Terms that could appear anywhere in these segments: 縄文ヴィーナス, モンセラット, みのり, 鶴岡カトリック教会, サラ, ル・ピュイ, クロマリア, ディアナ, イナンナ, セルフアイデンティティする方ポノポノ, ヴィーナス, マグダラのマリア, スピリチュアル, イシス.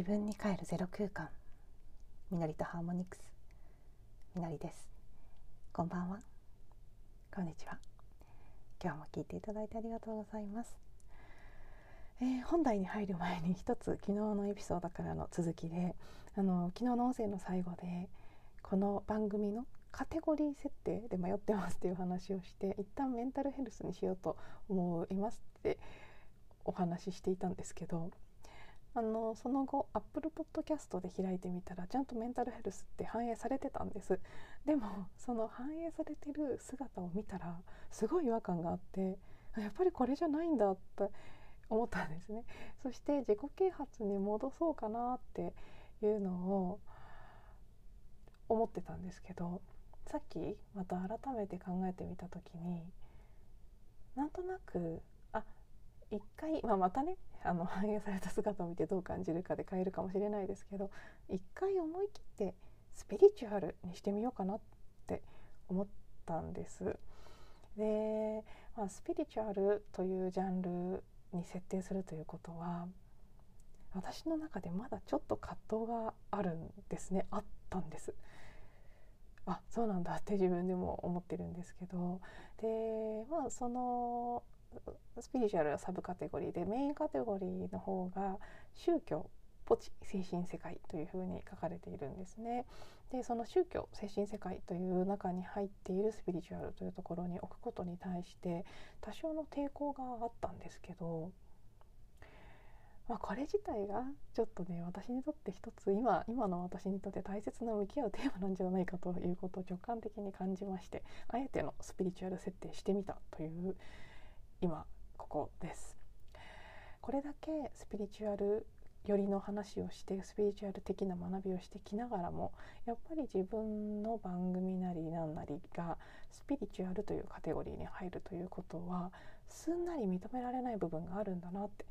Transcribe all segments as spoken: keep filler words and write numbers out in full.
自分に帰るゼロ空間、みのりとハーモニクス、みのりです。こんばんは、こんにちは。今日も聞いていただいてありがとうございます。えー、本題に入る前に一つ昨日のエピソードからの続きで、あの昨日の音声の最後でこの番組のカテゴリー設定で迷ってますっていう話をして、一旦メンタルヘルスにしようと思いますってお話ししていたんですけど、あのその後 Apple Podcast で開いてみたらちゃんとメンタルヘルスって反映されてたんです。でもその反映されてる姿を見たらすごい違和感があって、やっぱりこれじゃないんだって思ったんですね。そして自己啓発に戻そうかなっていうのを思ってたんですけど、さっきまた改めて考えてみたときに、なんとなくあ一回、まあ、またねあの反映された姿を見てどう感じるかで変えるかもしれないですけど、一回思い切ってスピリチュアルにしてみようかなって思ったんです。で、まあ、スピリチュアルというジャンルに設定するということは、私の中でまだちょっと葛藤があるんですね。あったんです。あ、そうなんだって自分でも思ってるんですけど、で、まあそのスピリチュアルはサブカテゴリーで、メインカテゴリーの方が宗教、ポチ、精神世界というふうに書かれているんですね。で、その宗教、精神世界という中に入っているスピリチュアルというところに置くことに対して多少の抵抗があったんですけど、まあ、これ自体がちょっとね、私にとって一つ 今, 今の私にとって大切な向き合うテーマなんじゃないかということを直感的に感じまして、あえてのスピリチュアル設定してみたという今ここです。これだけスピリチュアル寄りの話をして、スピリチュアル的な学びをしてきながらも、やっぱり自分の番組なりなんなりがスピリチュアルというカテゴリーに入るということはすんなり認められない部分があるんだなって、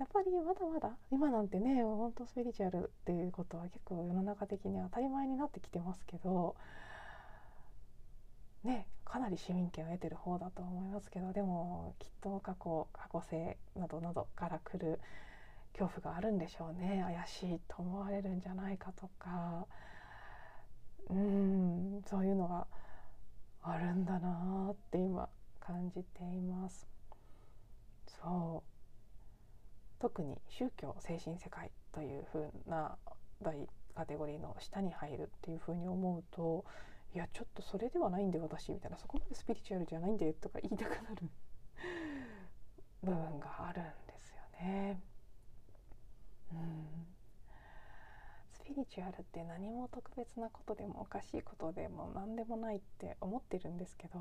やっぱりまだまだ今なんてね、本当スピリチュアルっていうことは結構世の中的に当たり前になってきてますけどね、かなり市民権を得てる方だと思いますけど、でもきっと過去、過去性などなどから来る恐怖があるんでしょうね。怪しいと思われるんじゃないかとか、うーん、そういうのがあるんだなって今感じています。そう、特に宗教、精神世界という風な大カテゴリーの下に入るっていう風に思うと、いやちょっとそれではないんで私みたいな、そこまでスピリチュアルじゃないんでとか言いたくなる部分があるんですよね。うん、スピリチュアルって何も特別なことでもおかしいことでも何でもないって思ってるんですけど、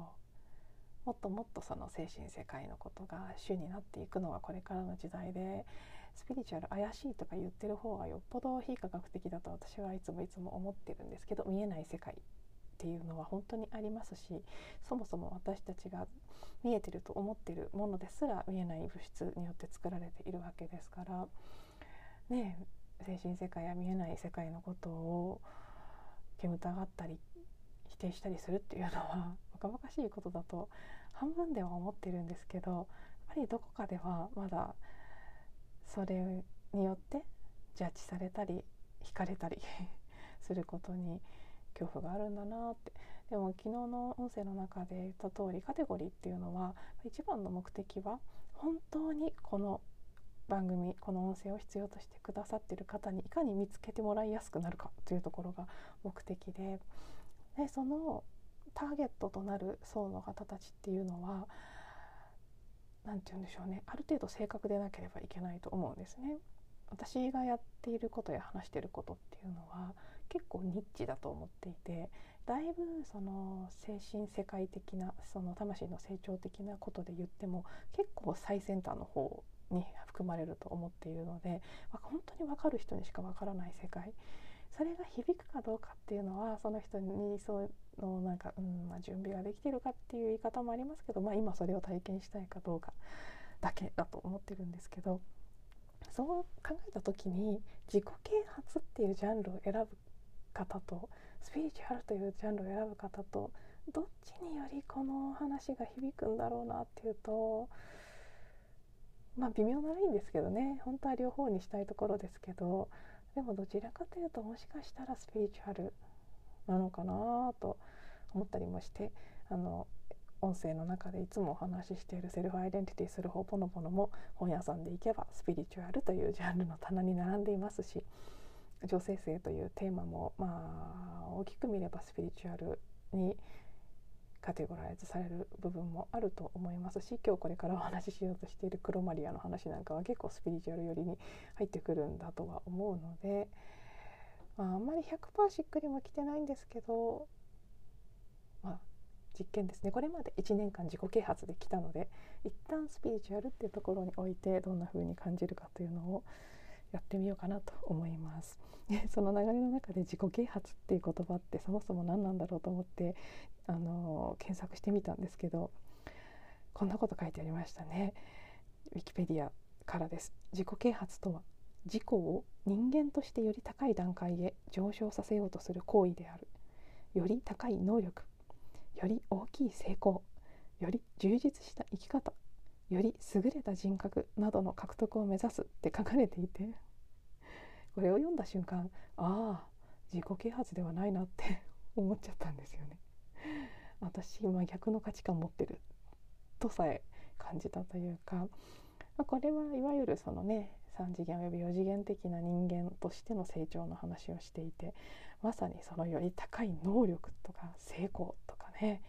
もっともっとその精神世界のことが主になっていくのがこれからの時代で、スピリチュアル怪しいとか言ってる方がよっぽど非科学的だと私はいつもいつも思ってるんですけど、見えない世界っていうのは本当にありますし、そもそも私たちが見えてると思ってるものですら見えない物質によって作られているわけですからね、精神世界や見えない世界のことを煙たがったり否定したりするっていうのはバカバカしいことだと半分では思ってるんですけど、やっぱりどこかではまだそれによってジャッジされたり惹かれたりすることに恐怖があるんだなって。でも昨日の音声の中で言った通り、カテゴリーっていうのは一番の目的は本当にこの番組、この音声を必要としてくださっている方にいかに見つけてもらいやすくなるかというところが目的 で, でそのターゲットとなる層の方たちっていうのはなんて言うんでしょうね、ある程度正確でなければいけないと思うんですね。私がやっていることや話していることっていうのは結構ニッチだと思っていて、だいぶその精神世界的な、その魂の成長的なことで言っても結構最先端の方に含まれると思っているので、本当に分かる人にしか分からない世界、それが響くかどうかっていうのはその人にそうのなんか、うん、まあ、準備ができているかっていう言い方もありますけど、まあ、今それを体験したいかどうかだけだと思ってるんですけど、そう考えた時に自己啓発っていうジャンルを選ぶ方とスピリチュアルというジャンルを選ぶ方と、どっちによりこの話が響くんだろうなっていうと、まあ微妙なラインですけどね、本当は両方にしたいところですけど、でもどちらかというともしかしたらスピリチュアルなのかなと思ったりもして、あの音声の中でいつもお話ししているセルフアイデンティティする方ポノポノも本屋さんで行けばスピリチュアルというジャンルの棚に並んでいますし、女性性というテーマもまあ大きく見ればスピリチュアルにカテゴライズされる部分もあると思いますし、今日これからお話ししようとしているクロマリアの話なんかは結構スピリチュアル寄りに入ってくるんだとは思うので、まあ、あんまり ひゃくパーセント しっくりもきてないんですけど、まあ実験ですね。これまでいちねんかん自己啓発できたので、一旦スピリチュアルっていうところに置いてどんな風に感じるかというのをやってみようかなと思います。その流れの中で自己啓発っていう言葉ってそもそも何なんだろうと思ってあの検索してみたんですけど、こんなこと書いてありましたね。ウィキペディアからです。自己啓発とは自己を人間としてより高い段階へ上昇させようとする行為である。より高い能力、より大きい成功、より充実した生き方、より優れた人格などの獲得を目指すって書かれていて、これを読んだ瞬間、ああ自己啓発ではないなって思っちゃったんですよね。私今逆の価値観持ってるとさえ感じたというか、まあ、これはいわゆるそのねさんじげんおよびよじげん的な人間としての成長の話をしていて、まさにそのより高い能力とか成功とかね、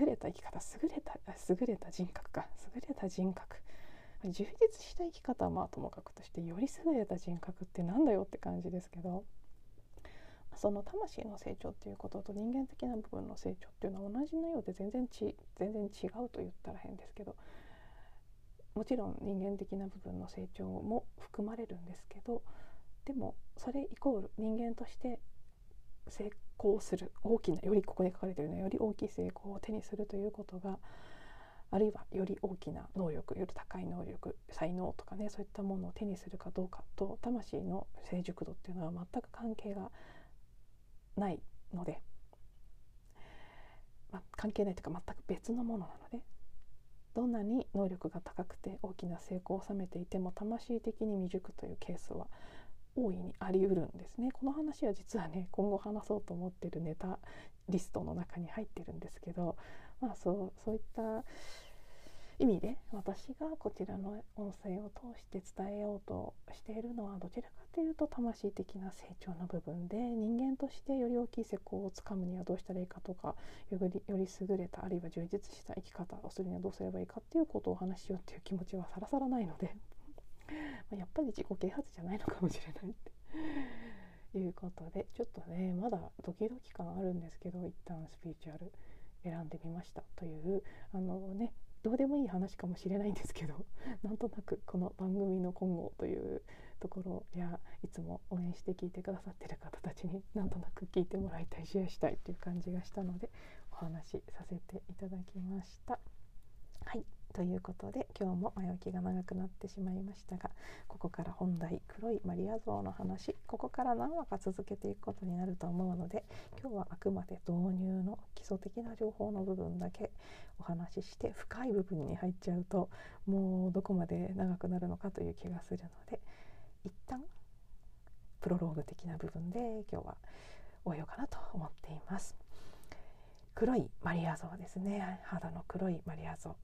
優れた生き方、優れた、優れた人格か、優れた人格、充実した生き方はまあともかくとして、より優れた人格ってなんだよって感じですけど、その魂の成長っていうことと人間的な部分の成長っていうのは同じのようで全然ち全然違うと言ったら変ですけど、もちろん人間的な部分の成長も含まれるんですけど、でもそれイコール人間として成功する大きな、よりここで書かれているのはより大きい成功を手にするということが、あるいはより大きな能力、より高い能力、才能とかね、そういったものを手にするかどうかと魂の成熟度っていうのは全く関係がないので、まあ、関係ないというか全く別のものなので、どんなに能力が高くて大きな成功を収めていても魂的に未熟というケースは大いにあり得るんですね。この話は実はね、今後話そうと思っているネタリストの中に入ってるんですけど、まあ、そう、そういった意味で私がこちらの音声を通して伝えようとしているのはどちらかというと魂的な成長の部分で、人間としてより大きい成功をつかむにはどうしたらいいかとか、より優れたあるいは充実した生き方をするにはどうすればいいかっていうことをお話ししようっていう気持ちはさらさらないのでやっぱり自己啓発じゃないのかもしれないっていうことで、ちょっとねまだドキドキ感あるんですけど、一旦スピリチュアル選んでみましたという、あのねどうでもいい話かもしれないんですけど、なんとなくこの番組の今後というところや、いつも応援して聞いてくださっている方たちになんとなく聞いてもらいたい、シェアしたいという感じがしたのでお話しさせていただきました。はい、ということで今日も前置きが長くなってしまいましたが、ここから本題、黒いマリア像の話、ここから何話か続けていくことになると思うので、今日はあくまで導入の基礎的な情報の部分だけお話しして、深い部分に入っちゃうともうどこまで長くなるのかという気がするので、一旦プロローグ的な部分で今日は終えようかなと思っています。黒いマリア像ですね。肌の黒いマリア像、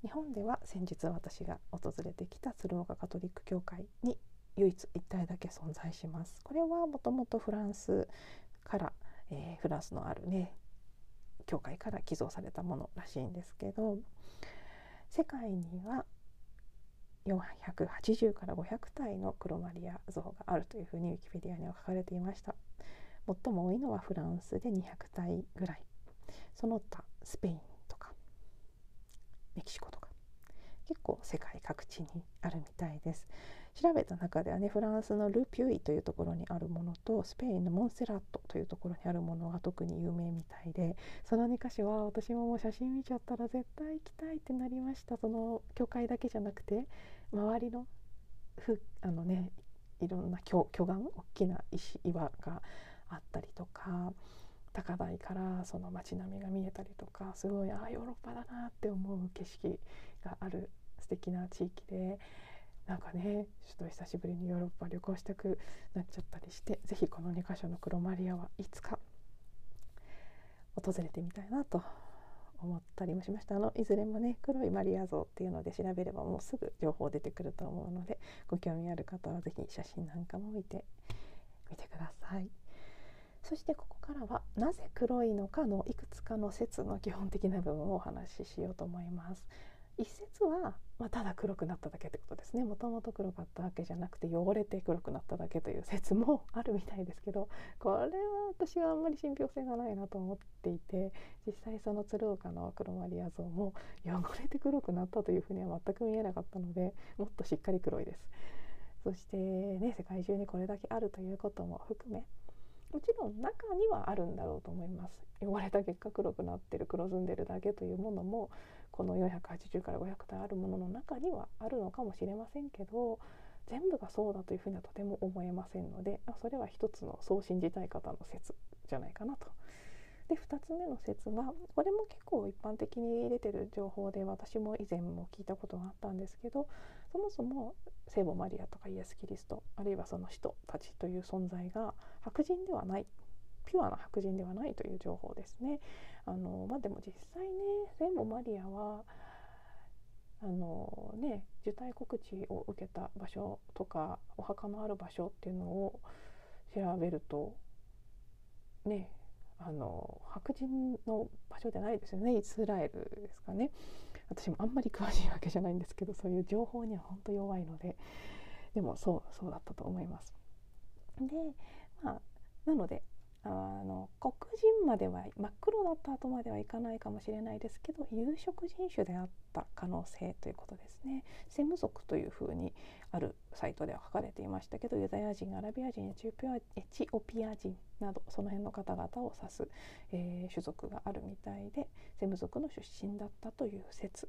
日本では先日私が訪れてきた鶴岡カトリック教会に唯一一体だけ存在します。これはもともとフランスから、えー、フランスのあるね教会から寄贈されたものらしいんですけど、世界にはよんひゃくはちじゅうからごひゃくたいの黒マリア像があるというふうにウィキペディアには書かれていました。最も多いのはフランスでにひゃくたいぐらい、その他スペインとかメキシコとか結構世界各地にあるみたいです。調べた中ではね、フランスのル・ピュイというところにあるものとスペインのモンセラットというところにあるものが特に有名みたいで、そのにかしょは私ももう写真見ちゃったら絶対行きたいってなりました。その教会だけじゃなくて周りのふあのねいろんな巨、巨岩、大きな石岩があったりとか、高台からその街並みが見えたりとか、すごいあヨーロッパだなって思う景色がある素敵な地域で、なんかねちょっと久しぶりにヨーロッパ旅行したくなっちゃったりして、ぜひこのにかしょの黒マリアはいつか訪れてみたいなと思ったりもしました。あのいずれもね黒いマリア像っていうので調べればもうすぐ情報出てくると思うので、ご興味ある方はぜひ写真なんかも見てみてください。そしてここからはなぜ黒いのかのいくつかの説の基本的な部分をお話ししようと思います。一説は、まあ、ただ黒くなっただけってことですね。もともと黒かったわけじゃなくて汚れて黒くなっただけという説もあるみたいですけど、これは私はあんまり信憑性がないなと思っていて、実際その鶴岡の黒マリア像も汚れて黒くなったというふうには全く見えなかったので、もっとしっかり黒いです。そしてね、世界中にこれだけあるということも含め、もちろん中にはあるんだろうと思います。汚れた結果黒くなってる、黒ずんでるだけというものもこのよんひゃくはちじゅうからごひゃくたいあるものの中にはあるのかもしれませんけど、全部がそうだというふうにはとても思えませんので、それは一つのそう信じたい方の説じゃないかなと。で、ふたつめの説はこれも結構一般的に出てる情報で、私も以前も聞いたことがあったんですけど、そもそも聖母マリアとかイエス・キリスト、あるいはその使徒たちという存在が白人ではない、ピュアな白人ではないという情報ですね。あの、まあ、でも実際ね、聖母マリアはあのね、受胎告知を受けた場所とかお墓のある場所っていうのを調べるとね、あの白人の場所じゃないですよね、イスラエルですかね。私もあんまり詳しいわけじゃないんですけど、そういう情報には本当弱いので、でもそうそうだったと思います。で、まあ、なのであの黒人までは、真っ黒だった後まではいかないかもしれないですけど、有色人種であった可能性ということですね。セム族というふうにあるサイトでは書かれていましたけど、ユダヤ人、アラビア人、エチオピア人などその辺の方々を指す、えー、種族があるみたいで、セム族の出身だったという説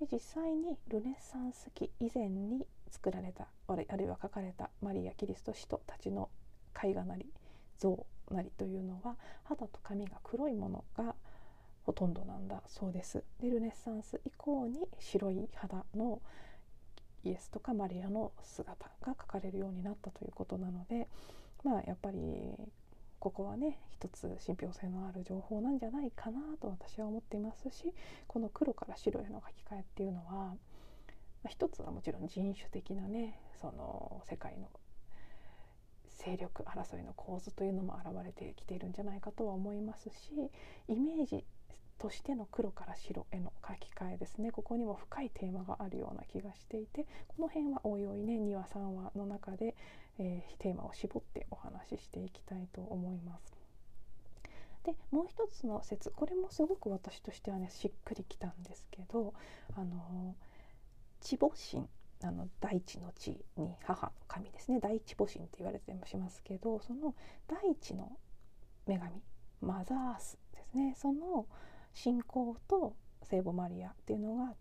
で、実際にルネサンス期以前に作られた、あるいは書かれたマリア・キリスト使徒たちの絵画なり像なりというのは、肌と髪が黒いものがほとんどなんだそうです。で、ルネサンス以降に白い肌のイエスとかマリアの姿が描かれるようになったということなので、まあやっぱりここはね一つ信憑性のある情報なんじゃないかなと私は思っていますし、この黒から白への書き換えっていうのは、まあ、一つはもちろん人種的なね、その世界の勢力争いの構図というのも現れてきているんじゃないかとは思いますし、イメージとしての黒から白への書き換えですね、ここにも深いテーマがあるような気がしていて、この辺はおいおいねにわさんわの中で、えー、テーマを絞ってお話ししていきたいと思います。で、もう一つの説、これもすごく私としてはねしっくりきたんですけど、あの地母神、あの大地の地に母の神ですね、大地母神って言われてもしますけど、その大地の女神マザーアースですね、その信仰と聖母マリアっていうのが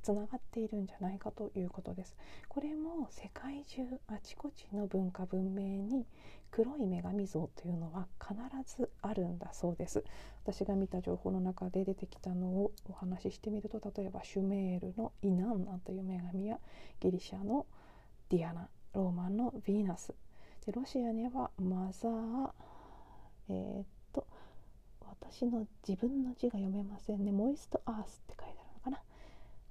つながっているんじゃないかということです。これも世界中あちこちの文化文明に黒い女神像というのは必ずあるんだそうです。私が見た情報の中で出てきたのをお話ししてみると、例えばシュメールのイナンナという女神やギリシャのディアナ、ローマのヴィーナスで、ロシアにはマザー、えー、っと私の自分の字が読めませんね、モイストアースって書いてあるのかな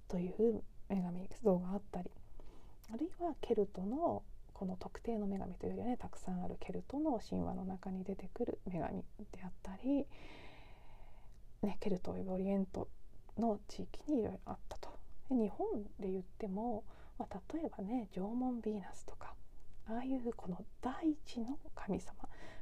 という女神像があったり、あるいはケルトのこの特定の女神というよりはね、たくさんあるケルトの神話の中に出てくる女神であったり、ね、ケルトオリエントの地域にいろいろあったと。で、日本で言っても、まあ、例えばね縄文ヴィーナスとか、ああいうこの大地の神様、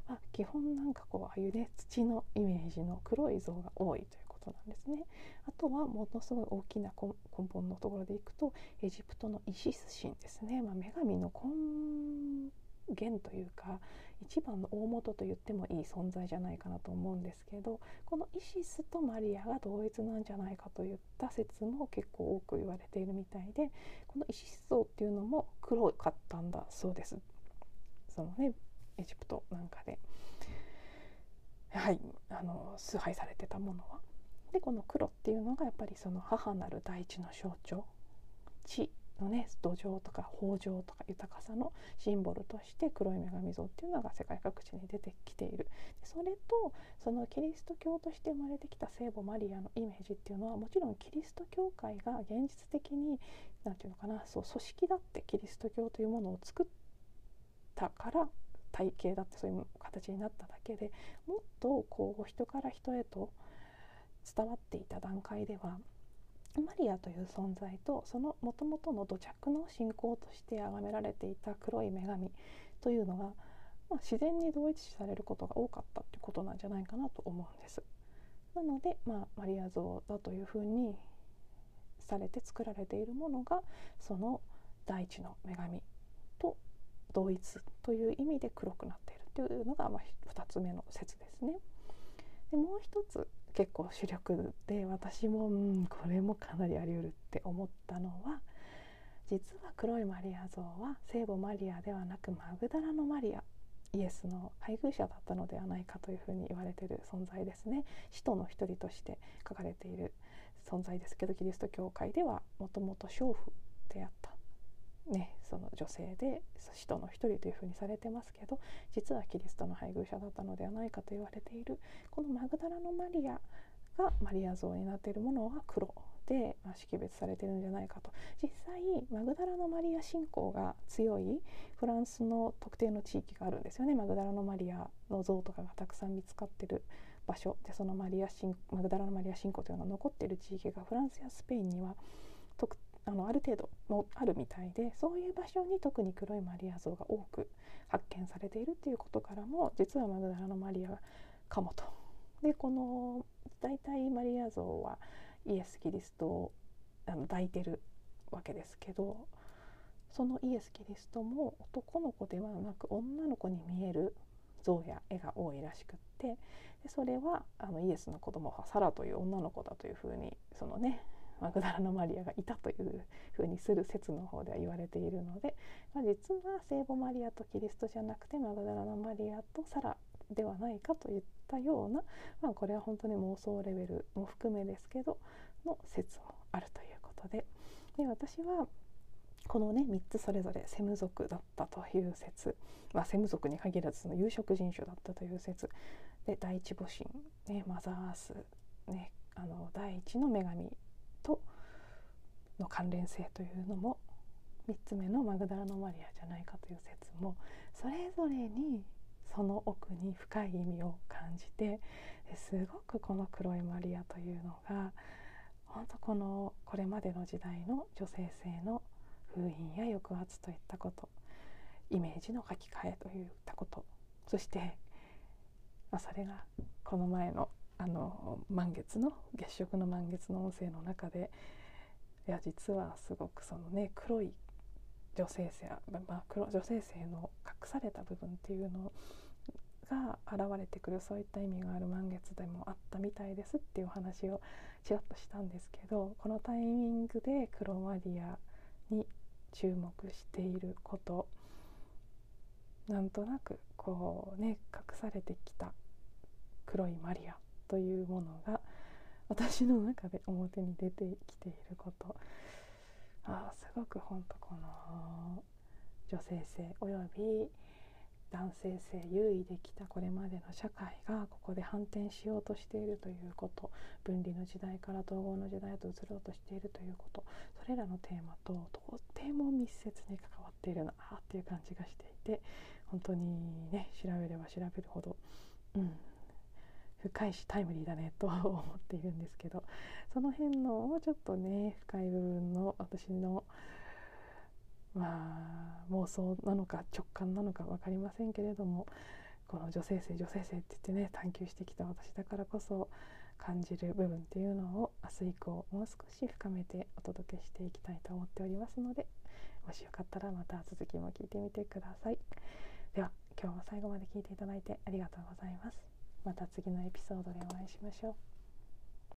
まあ、基本なんかこうああいうね土のイメージの黒い像が多いというなんですね。あとはものすごい大きな根本のところでいくと、エジプトのイシス神ですね、まあ、女神の根源というか一番の大元と言ってもいい存在じゃないかなと思うんですけど、このイシスとマリアが同一なんじゃないかといった説も結構多く言われているみたいで、このイシス像っていうのも黒かったんだそうです、そのねエジプトなんかで、はい、あの崇拝されてたものは。で、この黒っていうのがやっぱりその母なる大地の象徴、地のね土壌とか豊穣とか豊かさのシンボルとして黒い女神像っていうのが世界各地に出てきている。それとそのキリスト教として生まれてきた聖母マリアのイメージっていうのは、もちろんキリスト教会が現実的になんていうのかな、そう組織だってキリスト教というものを作ったから体系だってそういう形になっただけで、もっとこう人から人へと伝わっていた段階では、マリアという存在とそのもともとの土着の信仰として崇められていた黒い女神というのが、まあ、自然に同一視されることが多かったということなんじゃないかなと思うんです。なので、まあ、マリア像だというふうにされて作られているものが、その大地の女神と同一という意味で黒くなっているというのが、まあ、ふたつめの説ですね。でもう一つ結構主力で、私も、うん、これもかなりあり得るって思ったのは、実は黒いマリア像は聖母マリアではなくマグダラのマリア、イエスの配偶者だったのではないかというふうに言われている存在ですね。使徒の一人として書かれている存在ですけど、キリスト教会ではもともと娼婦であった、ね、その女性で使徒の一人というふうにされてますけど、実はキリストの配偶者だったのではないかと言われているこのマグダラのマリアがマリア像になっているものが黒で、まあ、識別されているんじゃないかと。実際マグダラのマリア信仰が強いフランスの特定の地域があるんですよね。マグダラのマリアの像とかがたくさん見つかっている場所で、そのマリア信マグダラのマリア信仰というのが残っている地域がフランスやスペインには特あのある程度もあるみたいで、そういう場所に特に黒いマリア像が多く発見されているっていうことからも、実はマグダラのマリアかもと。でこの大体マリア像はイエス・キリストをあの抱いてるわけですけど、そのイエス・キリストも男の子ではなく女の子に見える像や絵が多いらしくって、でそれはあのイエスの子供はサラという女の子だというふうに、そのねマグダラのマリアがいたというふうにする説の方では言われているので、まあ、実は聖母マリアとキリストじゃなくてマグダラのマリアとサラではないかといったような、まあ、これは本当に妄想レベルも含めですけどの説もあるということで、で私はこのねみっつそれぞれセム族だったという説、まあ、セム族に限らずその有色人種だったという説で、第一母神、ね、マザーアース、ね、あの第一の女神との関連性というのも、みっつめのマグダラのマリアじゃないかという説も、それぞれにその奥に深い意味を感じて、すごくこの黒いマリアというのが本当このこれまでの時代の女性性の封印や抑圧といったこと、イメージの書き換えといったこと、そして、まあ、それがこの前のあの満月の月食の満月の音声の中で、いや実はすごくそのね黒い女性性、まあ、黒女性性の隠された部分っていうのが現れてくる、そういった意味がある満月でもあったみたいですっていうお話をちらっとしたんですけど、このタイミングで黒マリアに注目していること、なんとなくこうね隠されてきた黒いマリアというものが私の中で表に出てきていること、あすごく本当この女性性および男性性優位できたこれまでの社会がここで反転しようとしているということ、分離の時代から統合の時代へと移ろうとしているということ、それらのテーマととても密接に関わっているなっていう感じがしていて、本当にね調べれば調べるほど、うん、深いしタイムリーだねと思っているんですけど、その辺のちょっとね深い部分の私のまあ妄想なのか直感なのか分かりませんけれども、この女性性女性性って言ってね探求してきた私だからこそ感じる部分っていうのを、明日以降もう少し深めてお届けしていきたいと思っておりますので、もしよかったらまた続きも聞いてみてください。では今日も最後まで聞いていただいてありがとうございます。また次のエピソードでお会いしましょう。